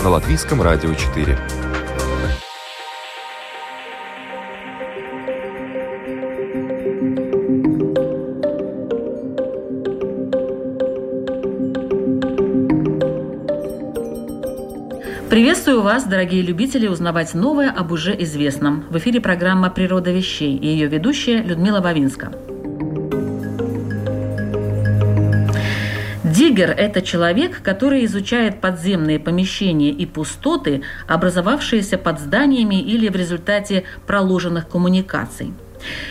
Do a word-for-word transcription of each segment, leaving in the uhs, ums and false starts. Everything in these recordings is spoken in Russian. На Латвийском радио четыре. Приветствую вас, дорогие любители, узнавать новое об уже известном. В эфире программа «Природа вещей» и ее ведущая Людмила Бавинская. Диггер – это человек, который изучает подземные помещения и пустоты, образовавшиеся под зданиями или в результате проложенных коммуникаций.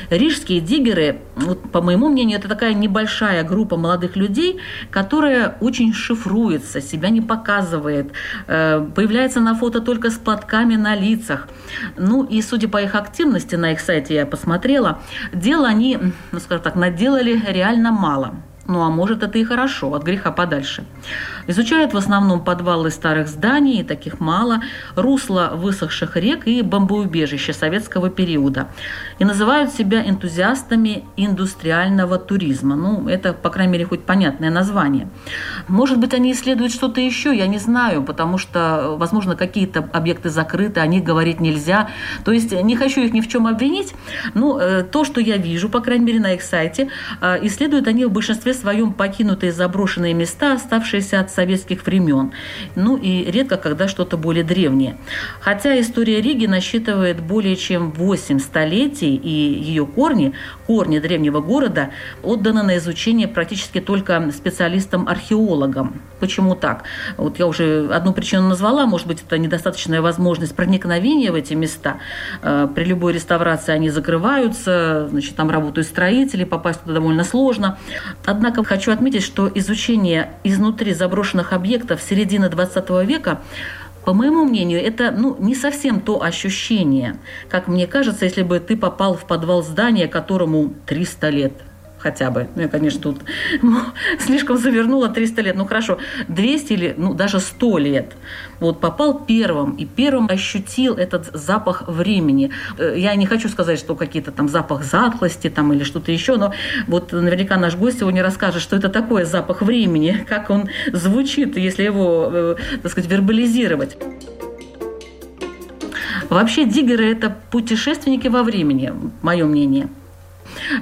Рижские диггеры, вот, по моему мнению, это такая небольшая группа молодых людей, которая очень шифруется, себя не показывает, появляется на фото только с платками на лицах. Ну и судя по их активности, на их сайте я посмотрела, дел они, ну, скажем так, наделали реально мало. Ну а может, это и хорошо, от греха подальше. Изучают в основном подвалы старых зданий, таких мало, русла высохших рек и бомбоубежища советского периода. И называют себя энтузиастами индустриального туризма. Ну, это, по крайней мере, хоть понятное название. Может быть, они исследуют что-то еще, я не знаю, потому что, возможно, какие-то объекты закрыты, о них говорить нельзя. То есть не хочу их ни в чем обвинить, но то, что я вижу, по крайней мере, на их сайте, исследуют они в большинстве своем покинутые заброшенные места, оставшиеся от советских времен. Ну и редко, когда что-то более древнее. Хотя история Риги насчитывает более чем восемь столетий, и ее корни, корни древнего города, отданы на изучение практически только специалистам-археологам. Почему так? Вот я уже одну причину назвала, может быть, это недостаточная возможность проникновения в эти места. При любой реставрации они закрываются, значит, там работают строители, попасть туда довольно сложно. Однако хочу отметить, что изучение изнутри заброшенных объектов середины двадцатого века, по моему мнению, это ну, не совсем то ощущение, как мне кажется, если бы ты попал в подвал здания, которому триста лет хотя бы. Ну, я, конечно, тут слишком завернула триста лет, ну хорошо, двести или ну, даже сто лет. Вот попал первым, и первым ощутил этот запах времени. Я не хочу сказать, что какие-то там запах затхлости там, или что-то еще, но вот наверняка наш гость сегодня расскажет, что это такое запах времени, как он звучит, если его, так сказать, вербализировать. Вообще диггеры – это путешественники во времени, мое мнение.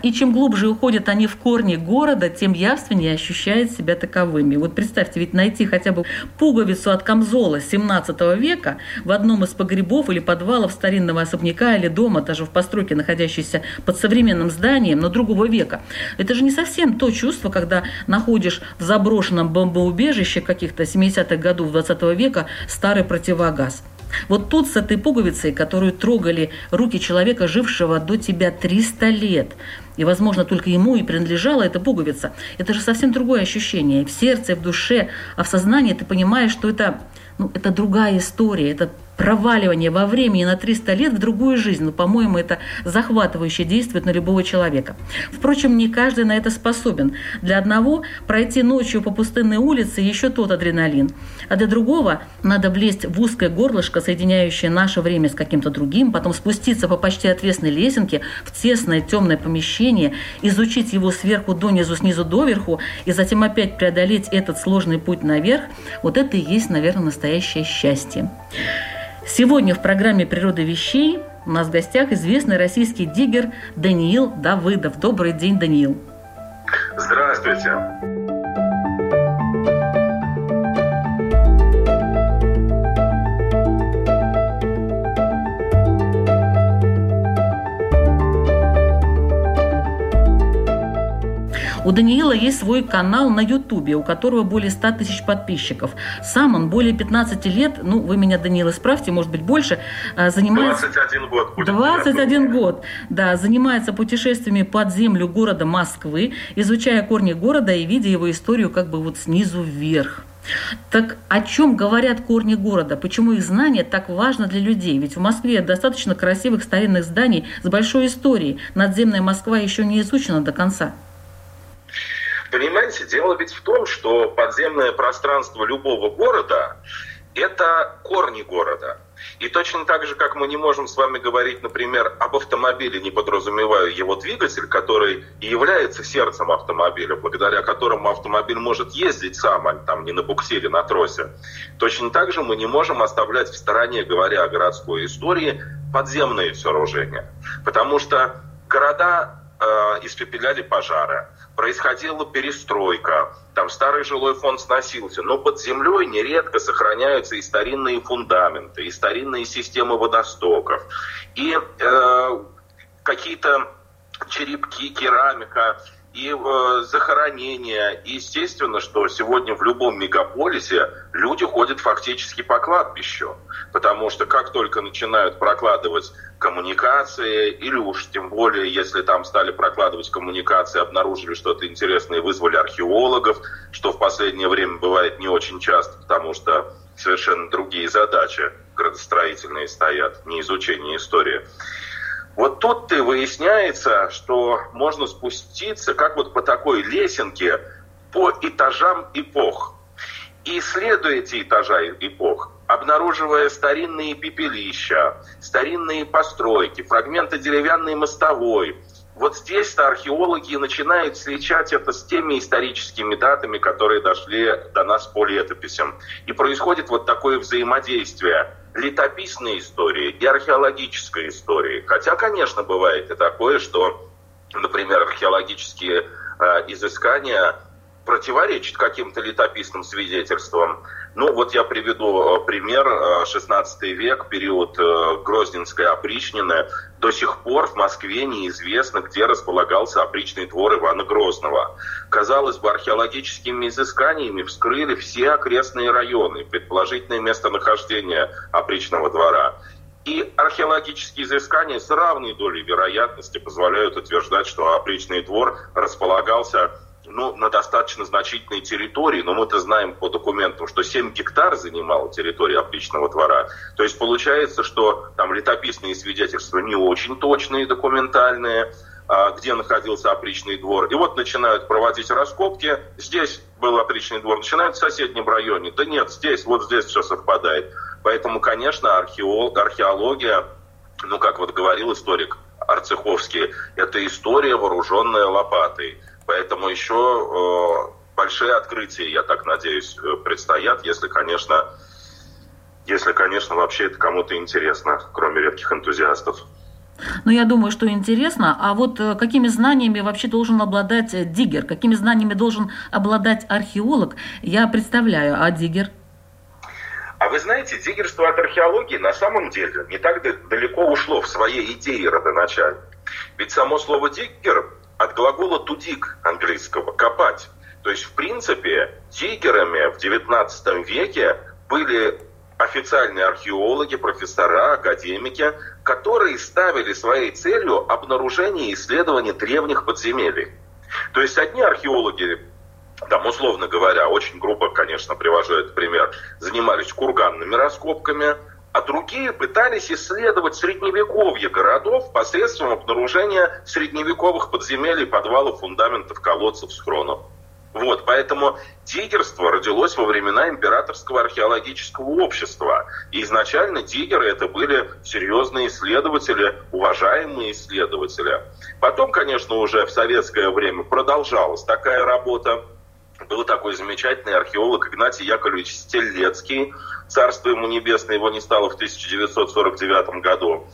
И чем глубже уходят они в корни города, тем явственнее ощущают себя таковыми. Вот представьте, ведь найти хотя бы пуговицу от камзола семнадцатого века в одном из погребов или подвалов старинного особняка или дома, даже в постройке, находящейся под современным зданием, но другого века. Это же не совсем то чувство, когда находишь в заброшенном бомбоубежище каких-то семидесятых годов двадцатого века старый противогаз. Вот тут с этой пуговицей, которую трогали руки человека, жившего до тебя триста лет, и, возможно, только ему и принадлежала эта пуговица, это же совсем другое ощущение и в сердце, и в душе, а в сознании ты понимаешь, что это, ну, это другая история, это проваливание во времени на триста лет в другую жизнь. Ну, по-моему, это захватывающе действует на любого человека. Впрочем, не каждый на это способен. Для одного пройти ночью по пустынной улице еще тот адреналин, а для другого надо влезть в узкое горлышко, соединяющее наше время с каким-то другим, потом спуститься по почти отвесной лесенке в тесное темное помещение, изучить его сверху донизу, снизу доверху, и затем опять преодолеть этот сложный путь наверх. Вот это и есть, наверное, настоящее счастье. Сегодня в программе «Природа вещей» у нас в гостях известный российский диггер Даниил Давыдов. Добрый день, Даниил. Здравствуйте. У Даниила есть свой канал на Ютубе, у которого более ста тысяч подписчиков. Сам он более пятнадцати лет, ну, вы меня, Даниил, исправьте, может быть, больше, занимается... двадцать один год будет. двадцать один год, да, занимается путешествиями под землю города Москвы, изучая корни города и видя его историю как бы вот снизу вверх. Так о чем говорят корни города? Почему их знание так важно для людей? Ведь в Москве достаточно красивых старинных зданий с большой историей. Надземная Москва еще не изучена до конца. Понимаете, дело ведь в том, что подземное пространство любого города – это корни города. И точно так же, как мы не можем с вами говорить, например, об автомобиле, не подразумевая его двигатель, который и является сердцем автомобиля, благодаря которому автомобиль может ездить сам, а там не на буксире, на тросе. Точно так же мы не можем оставлять в стороне, говоря о городской истории, подземные сооружения. Потому что города э, испепеляли пожары, происходила перестройка, там старый жилой фонд сносился, но под землей нередко сохраняются и старинные фундаменты, и старинные системы водостоков, и э, какие-то черепки, керамика, и э, захоронения. И естественно, что сегодня в любом мегаполисе люди ходят фактически по кладбищу, потому что как только начинают прокладывать коммуникации, или уж тем более, если там стали прокладывать коммуникации, обнаружили что-то интересное и вызвали археологов, что в последнее время бывает не очень часто, потому что совершенно другие задачи градостроительные стоят, не изучение истории. Вот тут-то выясняется, что можно спуститься как вот по такой лесенке по этажам эпох. И исследуя эти этажи эпох, обнаруживая старинные пепелища, старинные постройки, фрагменты деревянной мостовой, вот здесь-то археологи начинают встречать это с теми историческими датами, которые дошли до нас по летописям. И происходит вот такое взаимодействие летописной истории и археологической истории. Хотя, конечно, бывает и такое, что, например, археологические э, изыскания противоречат каким-то летописным свидетельствам. Ну вот я приведу пример. шестнадцатый век, период э, Грозненской опричнины. До сих пор в Москве неизвестно, где располагался опричный двор Ивана Грозного. Казалось бы, археологическими изысканиями вскрыли все окрестные районы, предположительное местонахождение опричного двора. И археологические изыскания с равной долей вероятности позволяют утверждать, что опричный двор располагался ну, на достаточно значительной территории, но мы-то знаем по документам, что семь гектар занимала территория опричного двора. То есть получается, что там летописные свидетельства не очень точные, документальные, где находился опричный двор. И вот начинают проводить раскопки. Здесь был опричный двор, начинают в соседнем районе. Да нет, здесь, вот здесь все совпадает. Поэтому, конечно, археолог, археология, ну, как вот говорил историк Арцеховский, это история, вооруженная лопатой. Поэтому еще э, большие открытия, я так надеюсь, предстоят, если, конечно, если, конечно, вообще это кому-то интересно, кроме редких энтузиастов. Ну, я думаю, что интересно. А вот э, какими знаниями вообще должен обладать диггер? Какими знаниями должен обладать археолог? Я представляю, а диггер? А вы знаете, диггерство от археологии на самом деле не так далеко ушло в своей идее родоначальной. Ведь само слово «диггер» от глагола «to dig» английского «копать». То есть, в принципе, диггерами в девятнадцатом веке были официальные археологи, профессора, академики, которые ставили своей целью обнаружение и исследование древних подземелий. То есть одни археологи, там, условно говоря, очень грубо, конечно, привожу этот пример, занимались курганными раскопками, а другие пытались исследовать средневековье городов посредством обнаружения средневековых подземелий, подвалов, фундаментов, колодцев, схронов. Вот, поэтому диггерство родилось во времена императорского археологического общества. И изначально диггеры это были серьезные исследователи, уважаемые исследователи. Потом, конечно, уже в советское время продолжалась такая работа. Был такой замечательный археолог Игнатий Яковлевич Стеллецкий, царство ему небесное, его не стало в тысяча девятьсот сорок девятом году.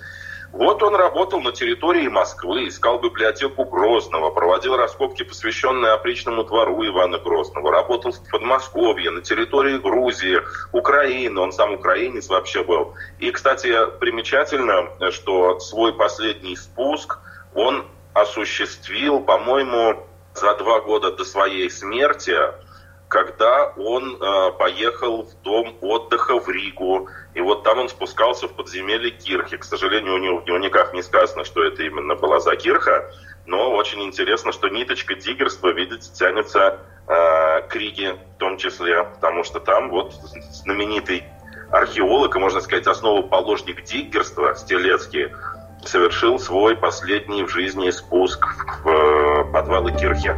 Вот он работал на территории Москвы, искал библиотеку Грозного, проводил раскопки, посвященные опричному двору Ивана Грозного, работал в Подмосковье, на территории Грузии, Украины, он сам украинец вообще был. И, кстати, примечательно, что свой последний спуск он осуществил, по-моему, за два года до своей смерти, когда он э, поехал в дом отдыха в Ригу. И вот там он спускался в подземелье кирхи. К сожалению, у него в дневниках не сказано, что это именно была за кирха. Но очень интересно, что ниточка диггерства, видите, тянется э, к Риге в том числе. Потому что там вот знаменитый археолог и, можно сказать, основоположник диггерства Стеллецкий совершил свой последний в жизни спуск в э, подвалы кирхи.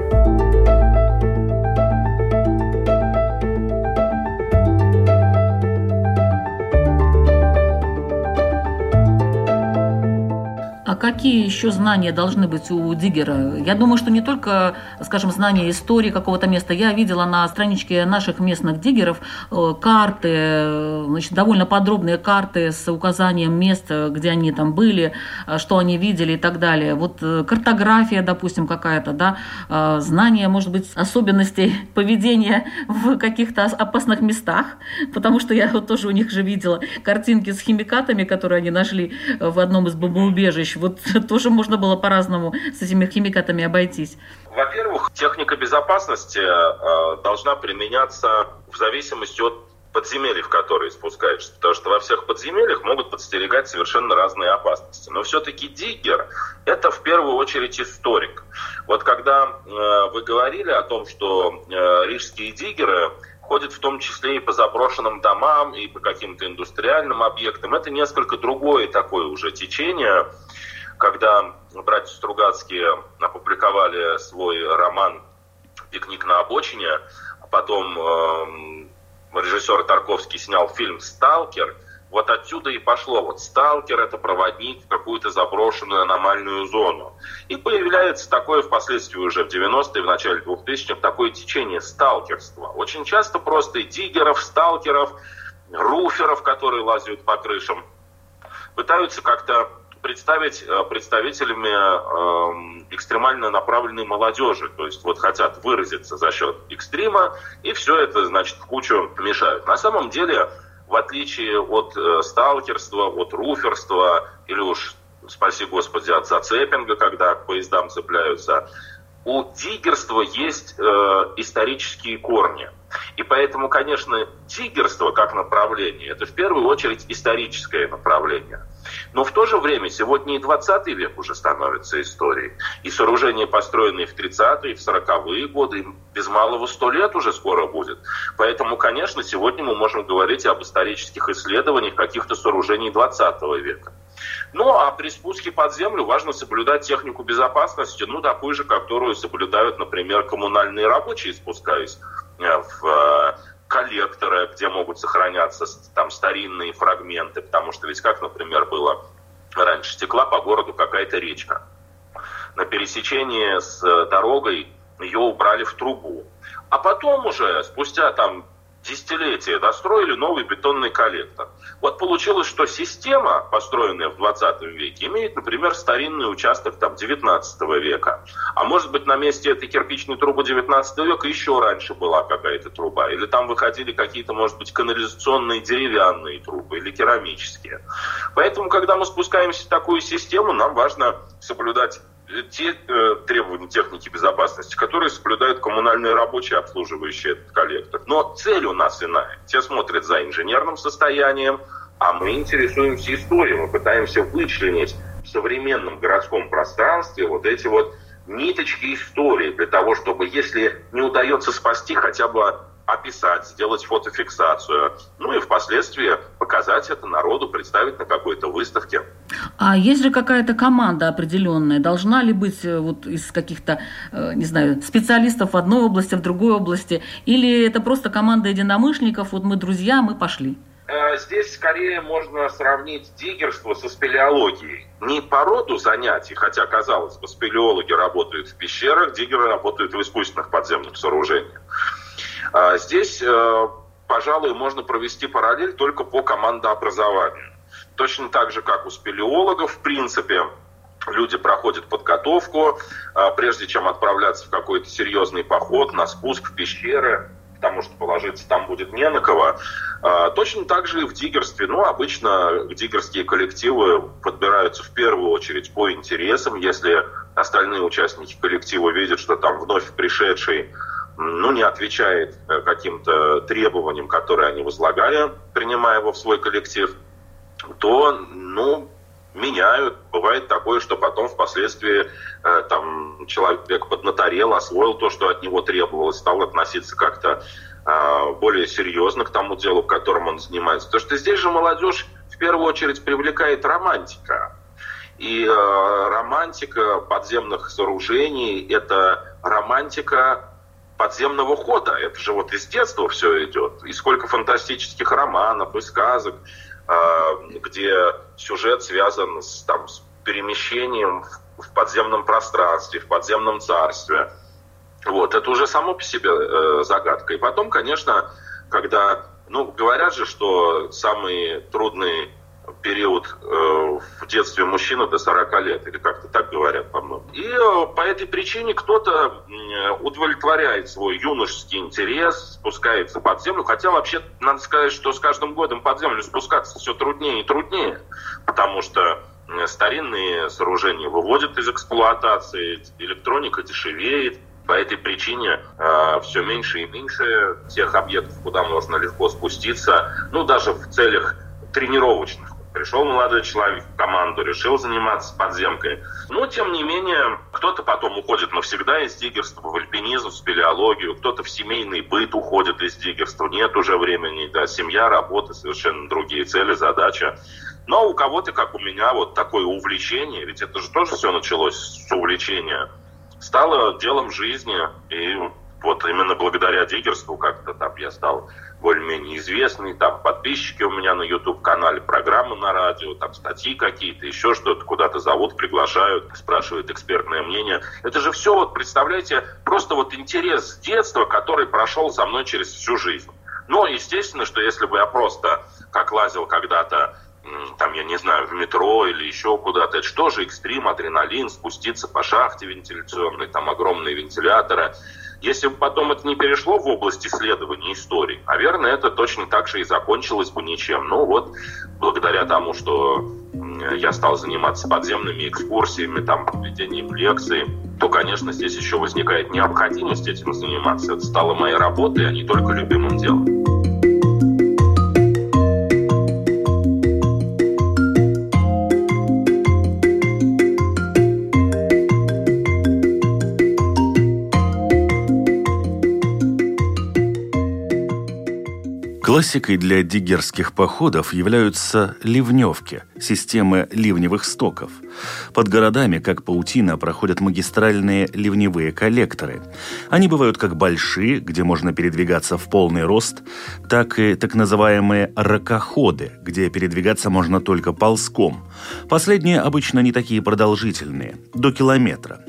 А какие еще знания должны быть у диггера? Я думаю, что не только, скажем, знания истории какого-то места. Я видела на страничке наших местных диггеров карты, значит, довольно подробные карты с указанием мест, где они там были, что они видели и так далее. Вот картография, допустим, какая-то, да, знания, может быть, особенностей поведения в каких-то опасных местах, потому что я вот тоже у них же видела картинки с химикатами, которые они нашли в одном из бомбоубежищ. Вот тоже можно было по-разному с этими химикатами обойтись. Во-первых, техника безопасности э, должна применяться в зависимости от подземелий, в которые спускаешься. Потому что во всех подземельях могут подстерегать совершенно разные опасности. Но все-таки диггер – это в первую очередь историк. Вот когда э, вы говорили о том, что э, рижские диггеры ходят в том числе и по заброшенным домам, и по каким-то индустриальным объектам, это несколько другое такое уже течение. Когда братья Стругацкие опубликовали свой роман «Пикник на обочине», а потом э, режиссер Тарковский снял фильм «Сталкер», вот отсюда и пошло. Вот «Сталкер» — это проводник в какую-то заброшенную аномальную зону. И появляется такое впоследствии уже в девяностые, в начале двухтысячных, такое течение сталкерства. Очень часто просто и диггеров, сталкеров, руферов, которые лазят по крышам, пытаются как-то представить представителями экстремально направленной молодежи. То есть вот хотят выразиться за счет экстрима, и все это, значит, в кучу мешают. На самом деле, в отличие от сталкерства, от руферства, или уж, спаси Господи, от зацепинга, когда к поездам цепляются, у диггерства есть э, исторические корни. И поэтому, конечно, диггерство как направление, это в первую очередь историческое направление. Но в то же время сегодня и двадцатый век уже становится историей. И сооружения, построенные в тридцатые, в сороковые годы, без малого сто лет уже скоро будет. Поэтому, конечно, сегодня мы можем говорить об исторических исследованиях каких-то сооружений двадцатого века. Ну, а при спуске под землю важно соблюдать технику безопасности, ну, такую же, которую соблюдают, например, коммунальные рабочие, спускаясь в коллекторы, где могут сохраняться там старинные фрагменты, потому что ведь, как, например, было раньше, текла по городу какая-то речка. На пересечении с дорогой ее убрали в трубу. А потом уже, спустя там десятилетия, достроили новый бетонный коллектор. Вот получилось, что система, построенная в двадцатом веке, имеет, например, старинный участок там, девятнадцатого века. А может быть, на месте этой кирпичной трубы девятнадцатого века еще раньше была какая-то труба. Или там выходили какие-то, может быть, канализационные деревянные трубы или керамические. Поэтому, когда мы спускаемся в такую систему, нам важно соблюдать те э, требования техники безопасности, которые соблюдают коммунальные рабочие, обслуживающие этот коллектор. Но цель у нас иная. Те смотрят за инженерным состоянием, а мы интересуемся историей. Мы пытаемся вычленить в современном городском пространстве вот эти вот ниточки истории для того, чтобы, если не удается спасти, хотя бы описать, сделать фотофиксацию, ну и впоследствии показать это народу, представить на какой-то выставке. А есть же какая-то команда определенная? Должна ли быть вот из каких-то, не знаю, специалистов в одной области, в другой области? Или это просто команда единомышленников, вот мы друзья, мы пошли? Здесь скорее можно сравнить диггерство со спелеологией. Не по роду занятий, хотя, казалось бы, спелеологи работают в пещерах, диггеры работают в искусственных подземных сооружениях. Здесь, пожалуй, можно провести параллель только по командообразованию. Точно так же, как у спелеологов, в принципе, люди проходят подготовку, прежде чем отправляться в какой-то серьезный поход, на спуск в пещеры, потому что положиться там будет не на кого. Точно так же и в диггерстве. Ну, обычно диггерские коллективы подбираются в первую очередь по интересам. Если остальные участники коллектива видят, что там вновь пришедший ну, не отвечает каким-то требованиям, которые они возлагали, принимая его в свой коллектив, то, ну, меняют. Бывает такое, что потом впоследствии э, там, человек поднаторел, освоил то, что от него требовалось, стал относиться как-то э, более серьезно к тому делу, которым он занимается. Потому что здесь же молодежь в первую очередь привлекает романтика. И э, романтика подземных сооружений – это романтика подземного хода. Это же вот из детства все идет. И сколько фантастических романов и сказок, где сюжет связан с, там, с перемещением в подземном пространстве, в подземном царстве. Вот. Это уже само по себе э, загадка. И потом, конечно, когда... Ну, говорят же, что самый трудный период э, в детстве мужчины до сорока лет, или как-то так говорят, по-моему. И э, по этой причине кто-то э, удовлетворяет свой юношеский интерес, спускается под землю, хотя вообще надо сказать, что с каждым годом под землю спускаться все труднее и труднее, потому что э, старинные сооружения выводят из эксплуатации, электроника дешевеет. По этой причине э, все меньше и меньше тех объектов, куда можно легко спуститься, ну, даже в целях тренировочных. Пришел молодой человек в команду, решил заниматься подземкой. Но, тем не менее, кто-то потом уходит навсегда из диггерства в альпинизм, в спелеологию, кто-то в семейный быт уходит из диггерства. Нет уже времени, да, семья, работа, совершенно другие цели, задача. Но у кого-то, как у меня, вот такое увлечение, ведь это же тоже все началось с увлечения, стало делом жизни. И вот именно благодаря диггерству как-то там я стал... более-менее известный, там подписчики у меня на YouTube-канале, программы на радио, там статьи какие-то, еще что-то, куда-то зовут, приглашают, спрашивают экспертное мнение. Это же все, вот представляете, просто вот интерес детства, который прошел со мной через всю жизнь. Но естественно, что если бы я просто как лазил когда-то, там, я не знаю, в метро или еще куда-то, это же тоже экстрим, адреналин, спуститься по шахте вентиляционной, там огромные вентиляторы. Если бы потом это не перешло в область исследований истории, наверное, это точно так же и закончилось бы ничем. Ну вот, благодаря тому, что я стал заниматься подземными экскурсиями, там, проведением лекций, то, конечно, здесь еще возникает необходимость этим заниматься. Это стало моей работой, а не только любимым делом. Классикой для диггерских походов являются ливневки, системы ливневых стоков. Под городами, как паутина, проходят магистральные ливневые коллекторы. Они бывают как большие, где можно передвигаться в полный рост, так и так называемые ракоходы, где передвигаться можно только ползком. Последние обычно не такие продолжительные, до километра.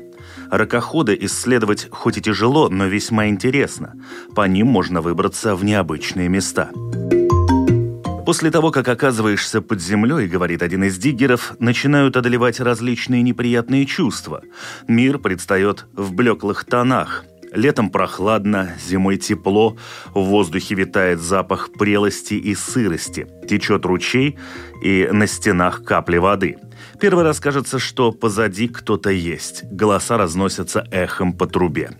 Ракоходы исследовать хоть и тяжело, но весьма интересно. По ним можно выбраться в необычные места. После того, как оказываешься под землей, говорит один из диггеров, начинают одолевать различные неприятные чувства. Мир предстает в блеклых тонах. Летом прохладно, зимой тепло, в воздухе витает запах прелости и сырости, течет ручей и на стенах капли воды. Первый раз кажется, что позади кто-то есть. Голоса разносятся эхом по трубе.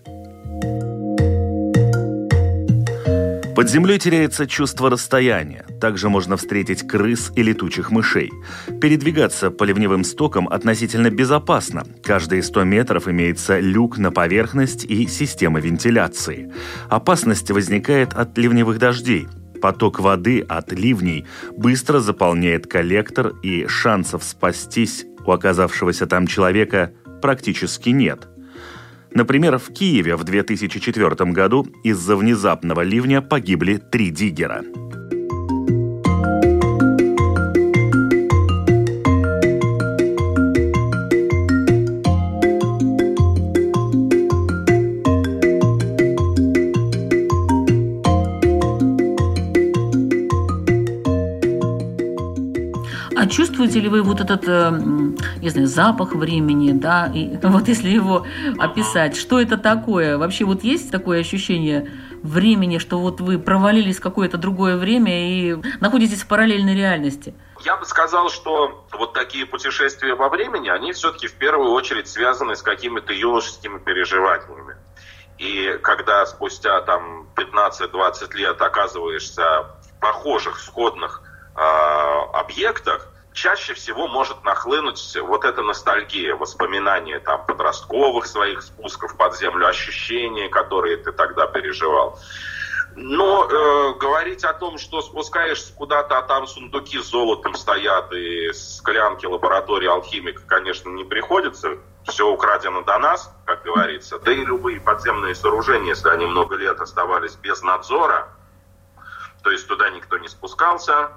Под землей теряется чувство расстояния. Также можно встретить крыс и летучих мышей. Передвигаться по ливневым стокам относительно безопасно. Каждые сто метров имеется люк на поверхность и система вентиляции. Опасность возникает от ливневых дождей. Поток воды от ливней быстро заполняет коллектор, и шансов спастись у оказавшегося там человека практически нет. Например, в Киеве в две тысячи четвёртом году из-за внезапного ливня погибли три диггера. Чувствуете ли вы вот этот, не знаю, запах времени, да, и вот если его описать, что это такое? Вообще вот есть такое ощущение времени, что вот вы провалились в какое-то другое время и находитесь в параллельной реальности? Я бы сказал, что вот такие путешествия во времени, они все-таки в первую очередь связаны с какими-то юношескими переживаниями. И когда спустя там пятнадцать-двадцать лет оказываешься в похожих, сходных э, объектах, чаще всего может нахлынуть вот эта ностальгия, воспоминания там подростковых своих спусков под землю, ощущения, которые ты тогда переживал. Но э, говорить о том, что спускаешься куда-то, а там сундуки с золотом стоят и склянки лаборатории алхимика, конечно, не приходится. Все украдено до нас, как говорится. Да и любые подземные сооружения, если они много лет оставались без надзора, то есть туда никто не спускался,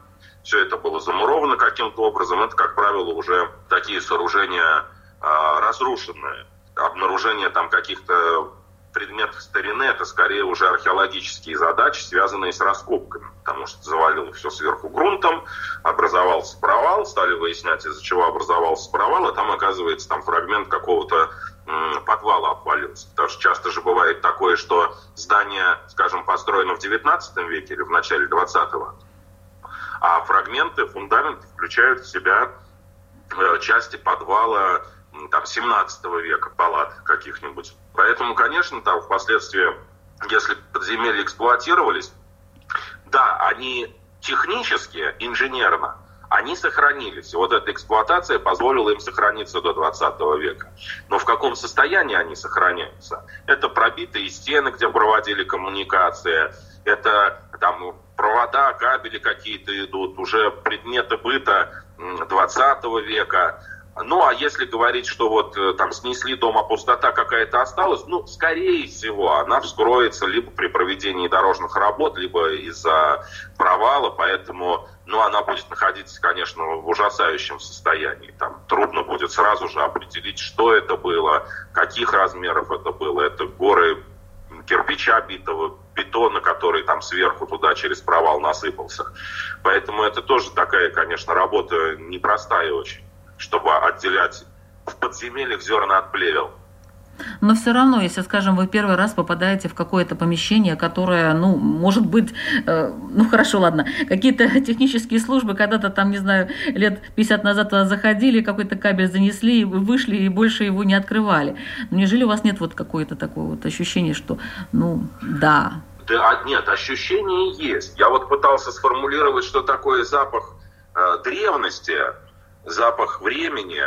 все это было замуровано каким-то образом. Это, как правило, уже такие сооружения э, разрушенные. Обнаружение там каких-то предметов старины — это скорее уже археологические задачи, связанные с раскопками, потому что завалило все сверху грунтом, образовался провал, стали выяснять, из-за чего образовался провал, а там, оказывается, там фрагмент какого-то м- подвала обвалился. Потому что часто же бывает такое, что здание, скажем, построено в девятнадцатом веке или в начале двадцатого, а фрагменты, фундаменты включают в себя э, части подвала там семнадцатого века, палат каких-нибудь. Поэтому, конечно, там впоследствии, если подземелья эксплуатировались, да, они технически, инженерно, они сохранились. И вот эта эксплуатация позволила им сохраниться до двадцатого века. Но в каком состоянии они сохраняются? Это пробитые стены, где проводили коммуникации, это там провода, кабели какие-то идут, уже предметы быта двадцатого века. Ну, а если говорить, что вот там снесли дом, а пустота какая-то осталась, ну, скорее всего, она вскроется либо при проведении дорожных работ, либо из-за провала, поэтому, ну, она будет находиться, конечно, в ужасающем состоянии. Там трудно будет сразу же определить, что это было, каких размеров это было. Это горы кирпича битого, бетона, который там сверху туда через провал насыпался. Поэтому это тоже такая, конечно, работа непростая очень, чтобы отделять в подземельях зерна от плевел. Но все равно, если, скажем, вы первый раз попадаете в какое-то помещение, которое, ну, может быть, э, ну, хорошо, ладно, какие-то технические службы когда-то там, не знаю, лет пятьдесят назад заходили, какой-то кабель занесли, вышли и больше его не открывали. Но неужели у вас нет вот какое-то такое вот ощущение, что, ну, да? Да, нет, ощущение есть. Я вот пытался сформулировать, что такое запах э, древности, запах времени.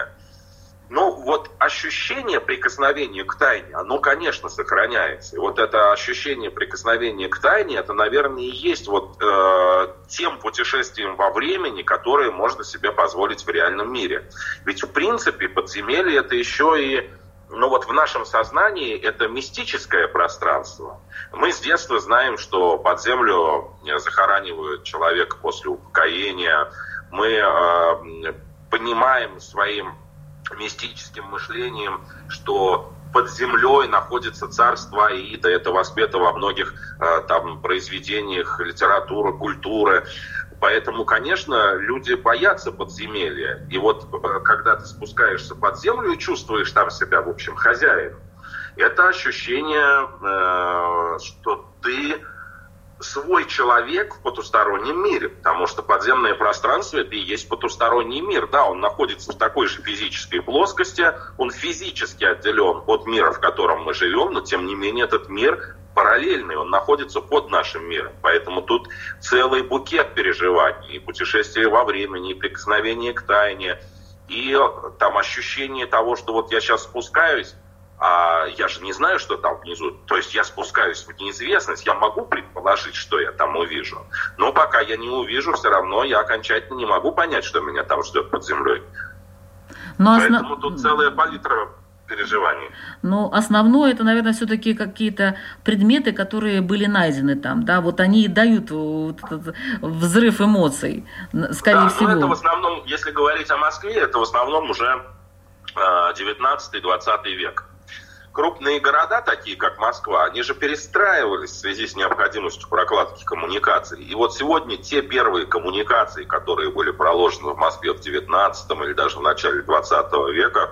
Но вот ощущение прикосновения к тайне, оно, конечно, сохраняется. И вот это ощущение прикосновения к тайне, это, наверное, и есть вот э, тем путешествием во времени, которое можно себе позволить в реальном мире. Ведь, в принципе, подземелье — это еще и, ну вот в нашем сознании это мистическое пространство. Мы с детства знаем, что под землю захоранивают человека после упокоения. Мы э, понимаем своим мистическим мышлением, что под землей находится царство Аида. Это воспето во многих э, там произведениях литературы, культуры. Поэтому, конечно, люди боятся подземелья. И вот э, когда ты спускаешься под землю и чувствуешь там себя, в общем, хозяином, это ощущение, э, что ты свой человек в потустороннем мире, потому что подземное пространство — это и есть потусторонний мир. Да, он находится в такой же физической плоскости, он физически отделен от мира, в котором мы живем, но тем не менее этот мир параллельный, он находится под нашим миром. Поэтому тут целый букет переживаний, и путешествия во времени, и прикосновение к тайне, и там ощущение того, что вот я сейчас спускаюсь, а я же не знаю, что там внизу. То есть я спускаюсь в неизвестность, я могу предположить, что я там увижу. Но пока я не увижу, все равно я окончательно не могу понять, что меня там ждет под землей. Но Поэтому осна... тут целая палитра переживаний. Но основное — это, наверное, все-таки какие-то предметы, которые были найдены там. Да? Вот они и дают вот этот взрыв эмоций, скорее да, всего. Да, но это в основном, если говорить о Москве, это в основном уже девятнадцатый-двадцатый век. Крупные города, такие как Москва, они же перестраивались в связи с необходимостью прокладки коммуникаций. И вот сегодня те первые коммуникации, которые были проложены в Москве в девятнадцатом или даже в начале двадцатого века,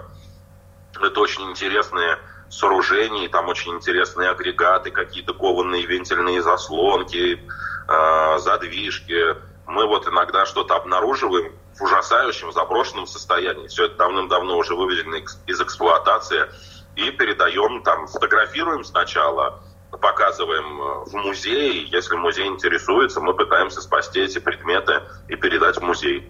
это очень интересные сооружения, там очень интересные агрегаты, какие-то кованые вентильные заслонки, э, задвижки. Мы вот иногда что-то обнаруживаем в ужасающем, заброшенном состоянии. Все это давным-давно уже выведено из эксплуатации. и передаем, там, фотографируем сначала, показываем в музее. Если музей интересуется, мы пытаемся спасти эти предметы и передать в музей.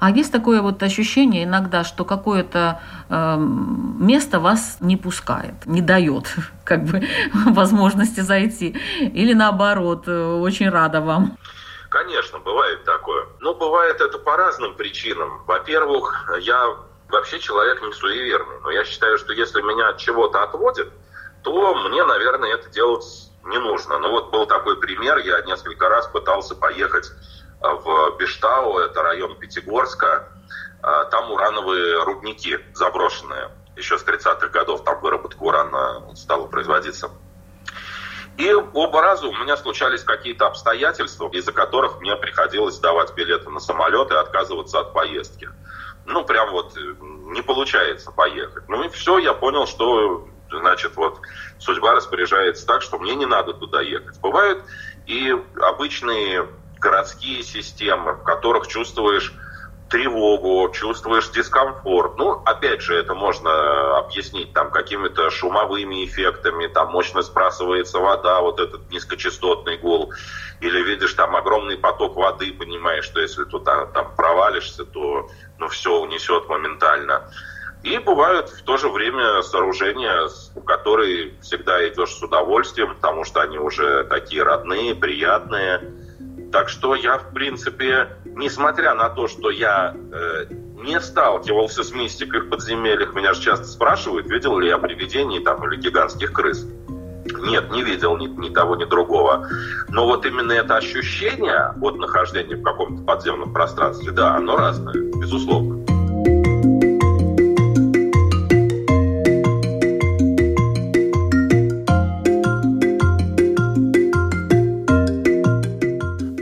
А есть такое вот ощущение иногда, что какое-то э, место вас не пускает, не дает как бы возможности зайти? Или наоборот, очень рада вам? Конечно, бывает такое. Но бывает это по разным причинам. Во-первых, я вообще человек не суеверный. Но я считаю, что если меня от чего-то отводит, то мне, наверное, это делать не нужно. Ну вот был такой пример. Я несколько раз пытался поехать в Бештау, это район Пятигорска, там урановые рудники заброшенные. Еще с тридцатых годов там выработка урана стала производиться. И оба раза у меня случались какие-то обстоятельства, из-за которых мне приходилось давать билеты на самолет и отказываться от поездки. Ну, прям вот не получается поехать. Ну и все, я понял, что, значит, вот судьба распоряжается так, что мне не надо туда ехать. Бывают и обычные городские системы, в которых чувствуешь тревогу, чувствуешь дискомфорт. Ну, опять же, это можно объяснить там какими-то шумовыми эффектами, там мощно сбрасывается вода, вот этот низкочастотный гул, или видишь там огромный поток воды, понимаешь, что если туда там провалишься, то ну, все унесет моментально. И бывают в то же время сооружения, у которых всегда идешь с удовольствием, потому что они уже такие родные, приятные. Так что я, в принципе, несмотря на то, что я э, не сталкивался с мистикой в подземельях, меня же часто спрашивают, видел ли я привидений там, или гигантских крыс. Нет, не видел ни, ни того, ни другого. Но вот именно это ощущение от нахождения в каком-то подземном пространстве, да, оно разное, безусловно.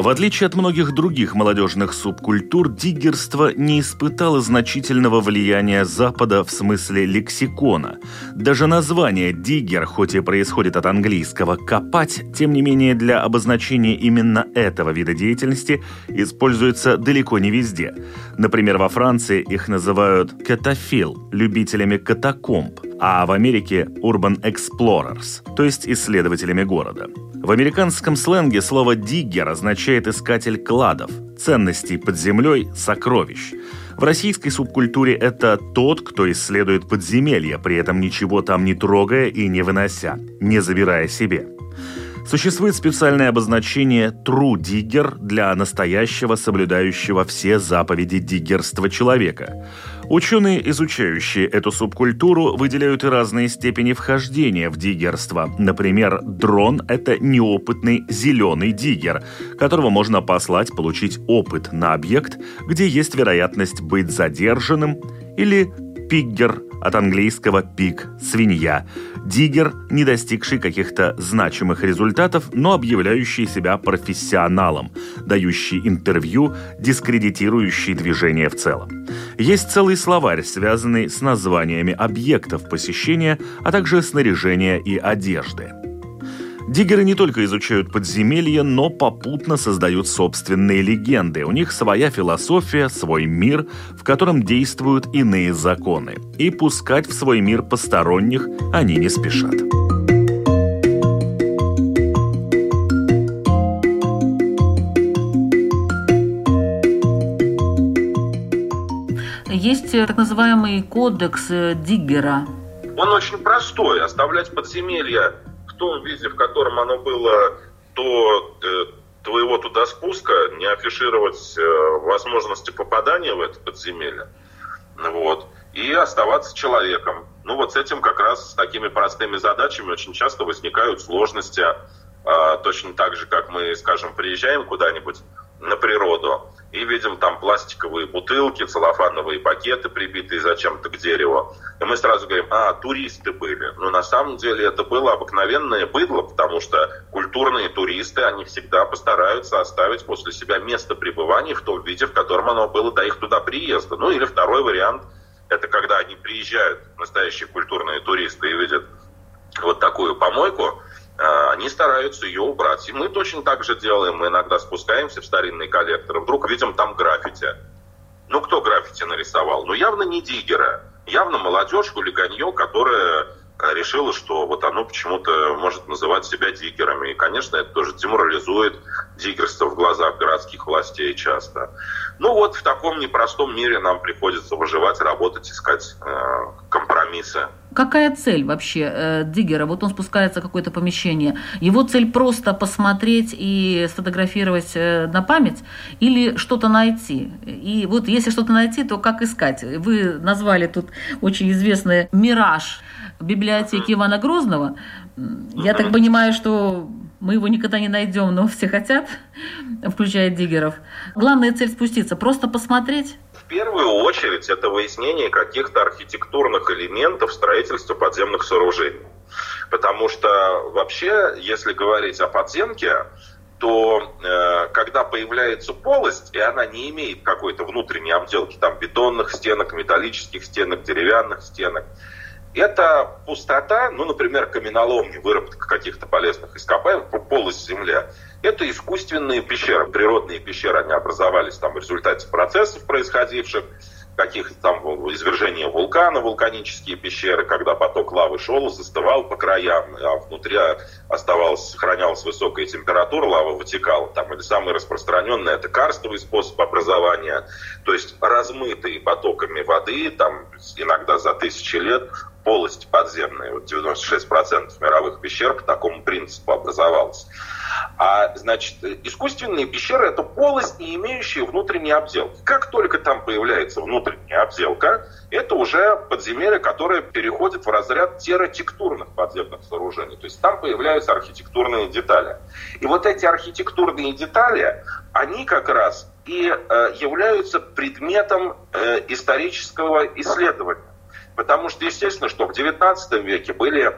В отличие от многих других молодежных субкультур, диггерство не испытало значительного влияния Запада в смысле лексикона. Даже название «диггер», хоть и происходит от английского «копать», тем не менее для обозначения именно этого вида деятельности используется далеко не везде. Например, во Франции их называют «катафил», любителями катакомб, а в Америке «urban explorers», то есть исследователями города. В американском сленге слово «диггер» означает «искатель кладов», ценностей под землей, сокровищ. В российской субкультуре это тот, кто исследует подземелья, при этом ничего там не трогая и не вынося, не забирая себе. Существует специальное обозначение «true digger» для настоящего, соблюдающего все заповеди диггерства человека. Ученые, изучающие эту субкультуру, выделяют и разные степени вхождения в диггерство. Например, дрон – это неопытный зеленый диггер, которого можно послать получить опыт на объект, где есть вероятность быть задержанным, или пиггер от английского «пиг» – «свинья». Диггер, не достигший каких-то значимых результатов, но объявляющий себя профессионалом, дающий интервью, дискредитирующий движение в целом. Есть целый словарь, связанный с названиями объектов посещения, а также снаряжения и одежды. Диггеры не только изучают подземелья, но попутно создают собственные легенды. У них своя философия, свой мир, в котором действуют иные законы. И пускать в свой мир посторонних они не спешат. Есть так называемый кодекс Диггера. Он очень простой. Оставлять подземелья в том виде, в котором оно было до э, твоего туда спуска, не афишировать э, возможности попадания в это подземелье, вот, и оставаться человеком. Ну вот с этим как раз, с такими простыми задачами очень часто возникают сложности, э, точно так же, как мы, скажем, приезжаем куда-нибудь на природу и видим там пластиковые бутылки, целлофановые пакеты, прибитые зачем-то к дереву. И мы сразу говорим, а, туристы были. Но на самом деле это было обыкновенное быдло, потому что культурные туристы, они всегда постараются оставить после себя место пребывания в том виде, в котором оно было до их туда приезда. Ну или второй вариант, это когда они приезжают, настоящие культурные туристы, и видят вот такую помойку, они стараются ее убрать. И мы точно так же делаем. Мы иногда спускаемся в старинный коллектор, вдруг видим там граффити. Ну, кто граффити нарисовал? Ну, явно не диггеры. явно молодежь, хулиганье, которая решила, что вот оно почему-то может называть себя диггерами. И, конечно, это тоже деморализует диггерство в глазах городских властей часто. Ну вот в таком непростом мире нам приходится выживать, работать, искать э, компромиссы. Какая цель вообще э, диггера? Вот он спускается в какое-то помещение. Его цель просто посмотреть и сфотографировать э, на память или что-то найти? И вот если что-то найти, то как искать? Вы назвали тут очень известный «Мираж» библиотеки Ивана Грозного. Я так понимаю, что мы его никогда не найдем, но все хотят, включая диггеров. Главная цель спуститься, просто посмотреть. В первую очередь это выяснение каких-то архитектурных элементов строительства подземных сооружений. Потому что вообще, если говорить о подземке, то э, когда появляется полость, и она не имеет какой-то внутренней обделки, там бетонных стенок, металлических стенок, деревянных стенок, это пустота, ну, например, каменоломни, выработка каких-то полезных ископаемых, полость земля. Это искусственные пещеры, природные пещеры, они образовались там в результате процессов, происходивших, каких-то там извержения вулкана, вулканические пещеры, когда поток лавы шел, застывал по краям, а внутри оставалась, сохранялась высокая температура, лава вытекала. Там, или самый распространенный, это карстовый способ образования, то есть размытые потоками воды, там иногда за тысячи лет, полости подземные, вот девяносто шесть процентов мировых пещер по такому принципу образовалось. А, значит, искусственные пещеры – это полость, не имеющая внутренней обделки. Как только там появляется внутренняя обделка, это уже подземелье, которое переходит в разряд терротектурных подземных сооружений. То есть там появляются архитектурные детали. И вот эти архитектурные детали, они как раз и э, являются предметом э, исторического исследования. Потому что, естественно, что в девятнадцатом веке были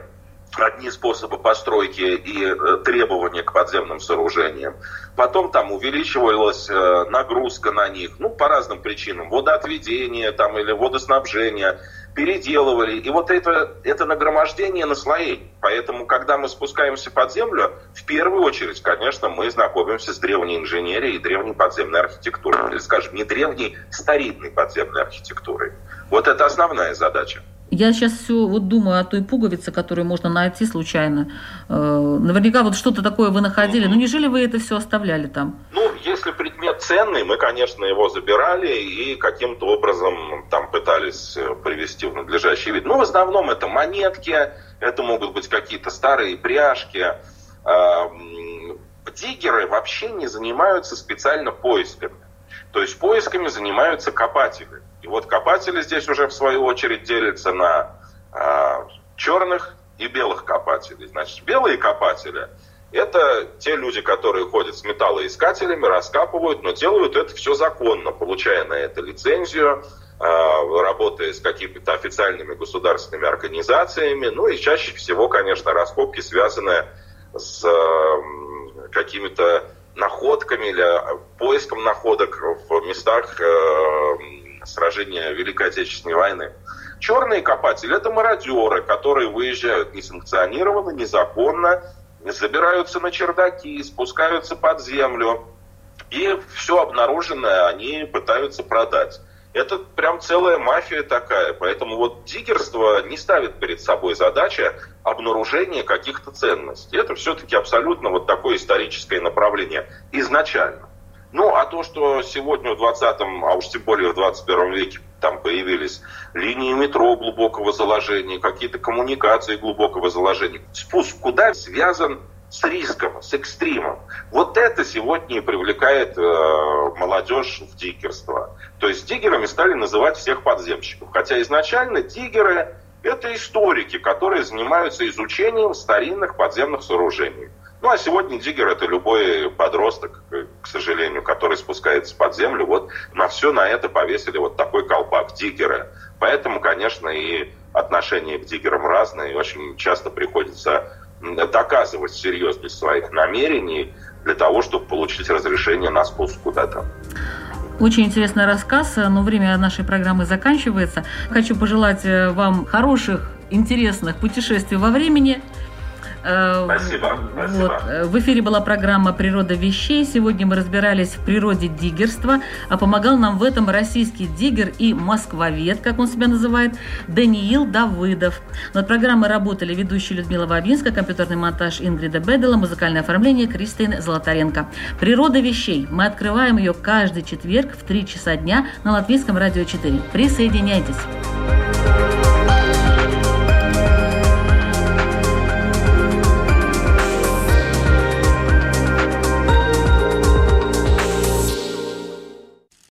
одни способы постройки и требования к подземным сооружениям. Потом там увеличивалась нагрузка на них, ну, по разным причинам, водоотведение там, или водоснабжение, переделывали. И вот это, это нагромождение наслоений. Поэтому, когда мы спускаемся под землю, в первую очередь, конечно, мы знакомимся с древней инженерией и древней подземной архитектурой. Или, скажем, не древней, старинной подземной архитектурой. Вот это основная задача. Я сейчас все вот думаю о той пуговице, которую можно найти случайно. Наверняка вот что-то такое вы находили. Mm-hmm. Ну, неужели вы это все оставляли там? Ну, если предмет ценный, мы, конечно, его забирали и каким-то образом там пытались привести в надлежащий вид. Ну, в основном это монетки, это могут быть какие-то старые пряжки. Диггеры вообще не занимаются специально поисками. То есть поисками занимаются копатели. И вот копатели здесь уже в свою очередь делятся на э, черных и белых копателей. Значит, белые копатели – это те люди, которые ходят с металлоискателями, раскапывают, но делают это все законно, получая на это лицензию, э, работая с какими-то официальными государственными организациями. Ну и чаще всего, конечно, раскопки связаны с э, какими-то находками или поиском находок в местах э, сражения Великой Отечественной войны. Черные копатели – это мародеры, которые выезжают несанкционированно, незаконно, забираются на чердаки, спускаются под землю, и все обнаруженное они пытаются продать. Это прям целая мафия такая, поэтому вот диггерство не ставит перед собой задачи обнаружения каких-то ценностей. Это все-таки абсолютно вот такое историческое направление изначально. Ну, а то, что сегодня в двадцатом, а уж тем более в двадцать первом веке там появились линии метро глубокого заложения, какие-то коммуникации глубокого заложения, спуск куда связан с риском, с экстримом. Вот это сегодня и привлекает э, молодежь в диггерство. То есть диггерами стали называть всех подземщиков. Хотя изначально диггеры – это историки, которые занимаются изучением старинных подземных сооружений. Ну, а сегодня диггер – это любой подросток, к сожалению, который спускается под землю. Вот на все на это повесили вот такой колпак диггера. Поэтому, конечно, и отношения к диггерам разные. И очень часто приходится доказывать серьезность своих намерений для того, чтобы получить разрешение на спуск куда-то. Очень интересный рассказ, но время нашей программы заканчивается. Хочу пожелать вам хороших, интересных путешествий во времени. Спасибо, вот. Спасибо. В эфире была программа «Природа вещей». Сегодня мы разбирались в природе диггерства. А помогал нам в этом российский диггер и москвовед, как он себя называет, Даниил Давыдов. Над программой работали ведущие Людмила Бавинская, компьютерный монтаж Ингрида Бедела, музыкальное оформление Кристин Золотаренко. «Природа вещей». Мы открываем ее каждый четверг в три часа дня на Латвийском радио четыре. Присоединяйтесь.